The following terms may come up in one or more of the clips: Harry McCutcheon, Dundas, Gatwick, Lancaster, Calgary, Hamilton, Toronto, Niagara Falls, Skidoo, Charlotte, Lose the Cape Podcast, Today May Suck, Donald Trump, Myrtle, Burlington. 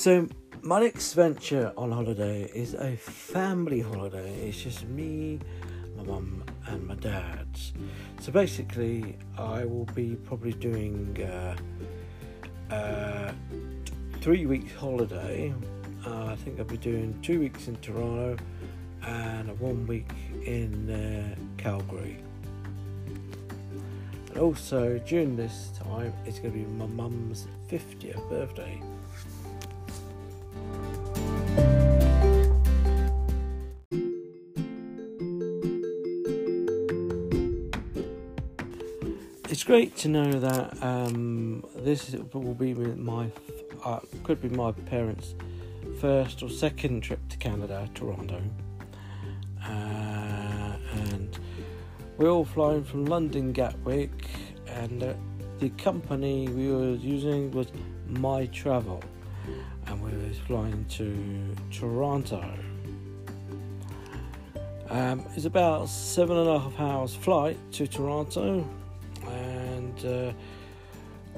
So my next venture on holiday is a family holiday. It's just me, my mum and my dad. So basically I will be probably doing a 3-week holiday. I think I'll be doing 2 weeks in Toronto and 1 week in Calgary. And also during this time it's going to be my mum's 50th birthday. It's great to know that this will be my could be my parents' first or second trip to Canada, Toronto, and we're all flying from London Gatwick, and the company we were using was My Travel, and we were flying to Toronto. It's about 7.5 hours flight to Toronto, and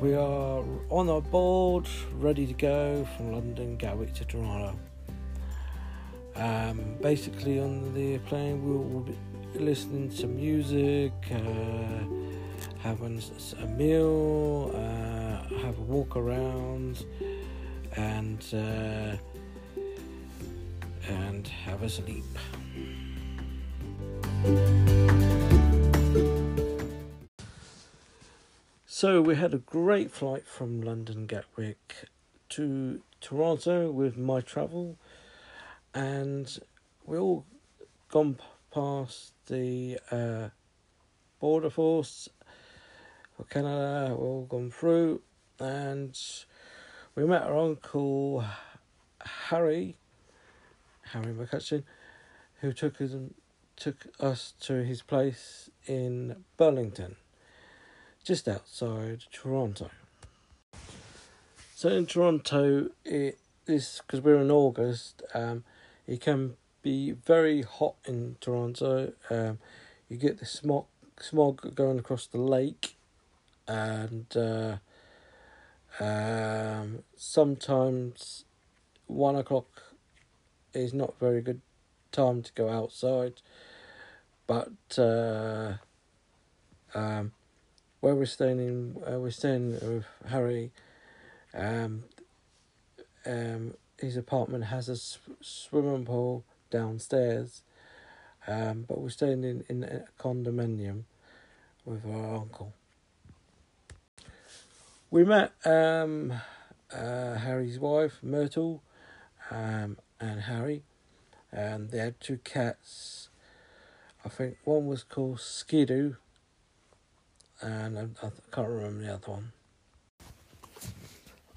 we are on our board, ready to go from London Gatwick to Toronto. Basically on the plane we'll be listening to music, having a meal, have a walk around, and have a sleep. So we had a great flight from London Gatwick to Toronto with My Travel, and we all gone past the border force for Canada. We all gone through, and we met our uncle Harry McCutcheon, who took us to his place in Burlington, just outside Toronto. So in Toronto, it is, because we're in August, it can be very hot in Toronto. You get the smog going across the lake, and sometimes 1 o'clock is not a very good time to go outside, but where we're staying with Harry, his apartment has a swimming pool downstairs, but we're staying in a condominium with our uncle. We met Harry's wife, Myrtle, and Harry, and they had 2 cats. I think one was called Skidoo, and I can't remember the other one.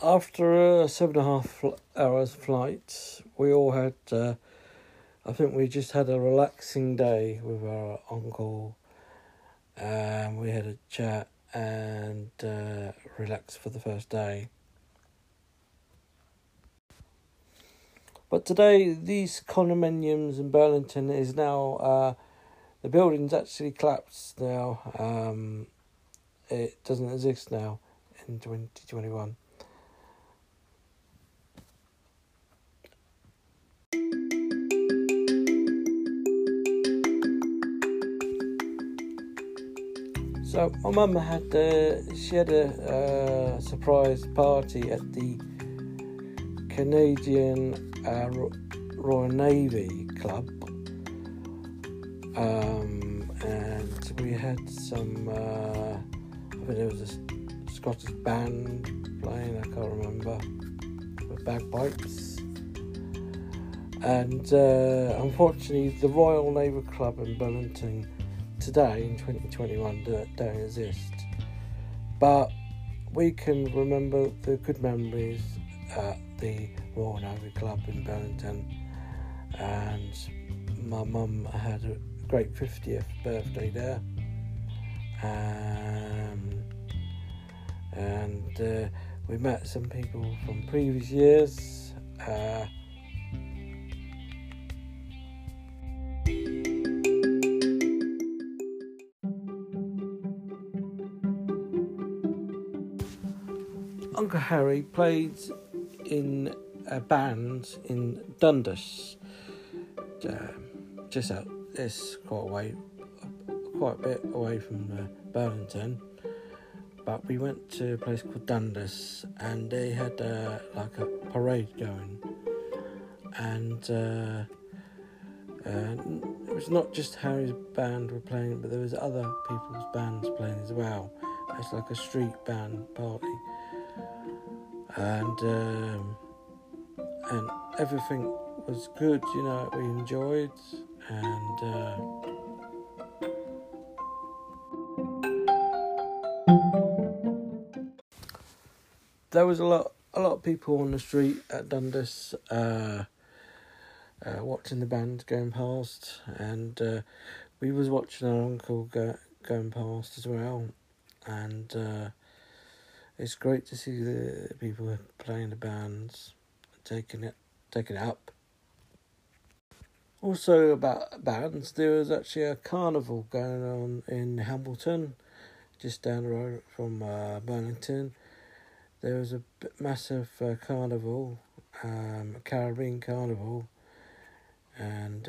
After a 7.5 hours flight, we all had, I think we just had a relaxing day with our uncle, and we had a chat and relaxed for the first day. But today, these condominiums in Burlington is now, the building's actually collapsed now. It doesn't exist now in 2021. So my mum had a surprise party at the Canadian Royal Navy Club, and we had some. I think there was a Scottish band playing, I can't remember, with bagpipes. And unfortunately, the Royal Naval Club in Burlington today in 2021 don't exist. But we can remember the good memories at the Royal Naval Club in Burlington. And my mum had a great 50th birthday there. And we met some people from previous years. Uncle Harry played in a band in Dundas, just out this quite a bit away from Burlington, but we went to a place called Dundas, and they had like a parade going, and it was not just Harry's band were playing, but there was other people's bands playing as well. It's like a street band party, and everything was good, you know, we enjoyed, and there was a lot of people on the street at Dundas watching the band going past, and we was watching our uncle going past as well. And it's great to see the people playing the bands, taking it up. Also about bands, there was actually a carnival going on in Hamilton, just down the road from Burlington. There was a massive carnival, a Caribbean carnival, and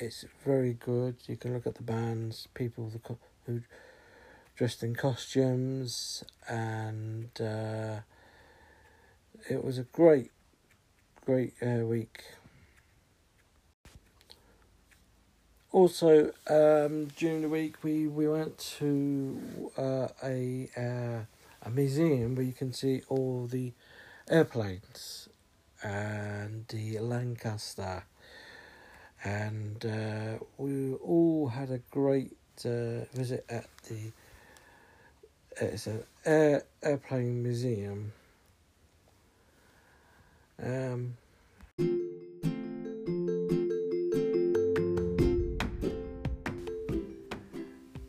it's very good. You can look at the bands, people who dressed in costumes, and it was a great week. Also, during the week we went to a museum where you can see all the airplanes and the Lancaster, and we all had a great visit at the. It's an airplane museum. During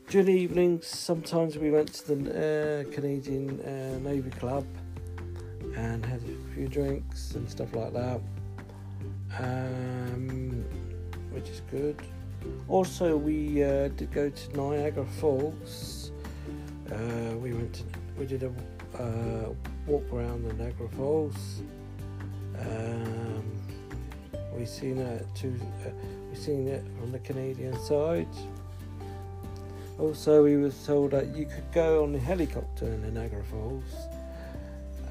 the evenings, sometimes we went to the Canadian Navy Club and had a few drinks and stuff like that, which is good. Also, we did go to Niagara Falls. We did a walk around the Niagara Falls. We seen it from the Canadian side. Also, we were told that you could go on the helicopter in the Niagara Falls,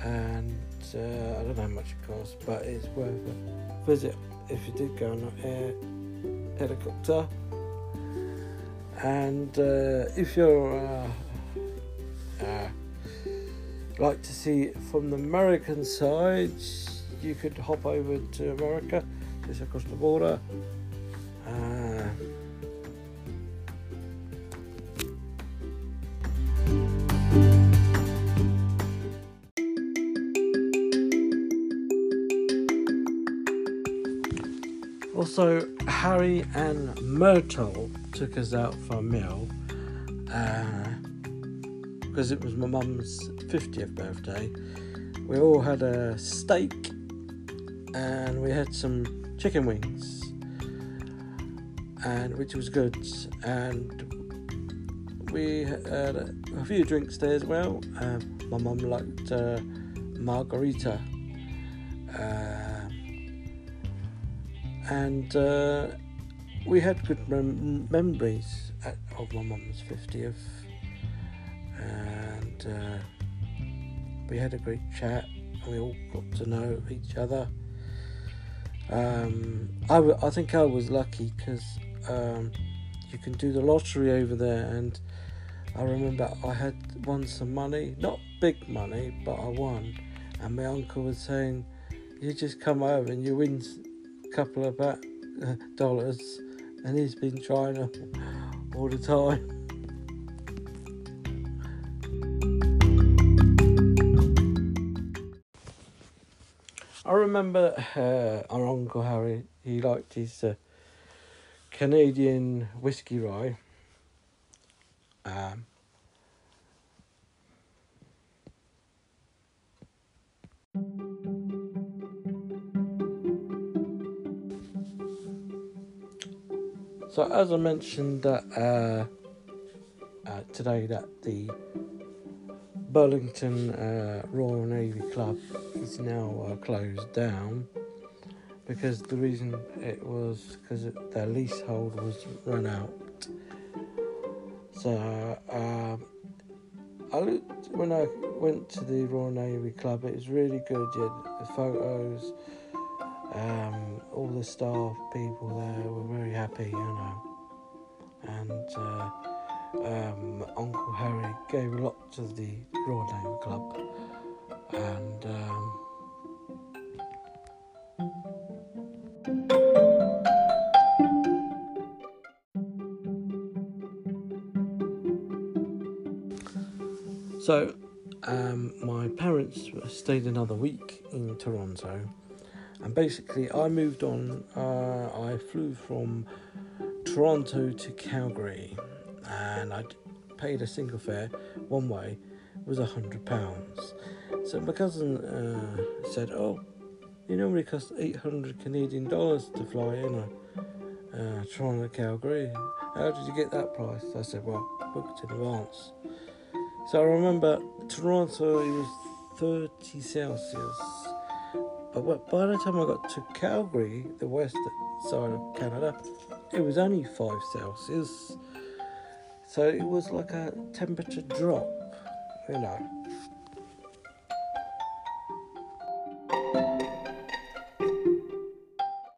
and I don't know how much it costs, but it's worth a visit if you did go on an helicopter. And if you're like to see it from the American side, you could hop over to America, just across the border. Also, Harry and Myrtle took us out for a meal. Because it was my mum's 50th birthday, we all had a steak and we had some chicken wings, and which was good. And we had a few drinks there as well. My mum liked margarita, and we had good memories of my mum's 50th. And we had a great chat, and we all got to know each other. I think I was lucky, because you can do the lottery over there, and I remember I had won some money, not big money, but I won, and my uncle was saying, you just come over and you win a couple of dollars, and he's been trying all the time. I remember our Uncle Harry, he liked his Canadian whiskey rye. So as I mentioned today, that the Burlington Royal Navy Club is now closed down because the reason it was because their leasehold was run out. So I looked when I went to the Royal Navy Club. It was really good. You had the photos. All the staff people there were very happy, you know. And Uncle Harry gave a lot to the Royal Navy Club, and my parents stayed another week in Toronto, and basically I moved on. I flew from Toronto to Calgary, and I paid a single fare one way. It was £100. So my cousin said, "Oh, it normally costs $800 Canadian to fly in Toronto to Calgary. How did you get that price?" I said, "Well, booked in advance." So I remember Toronto, it was 30°C, but by the time I got to Calgary, the west side of Canada, it was only 5°C. So it was like a temperature drop, you know.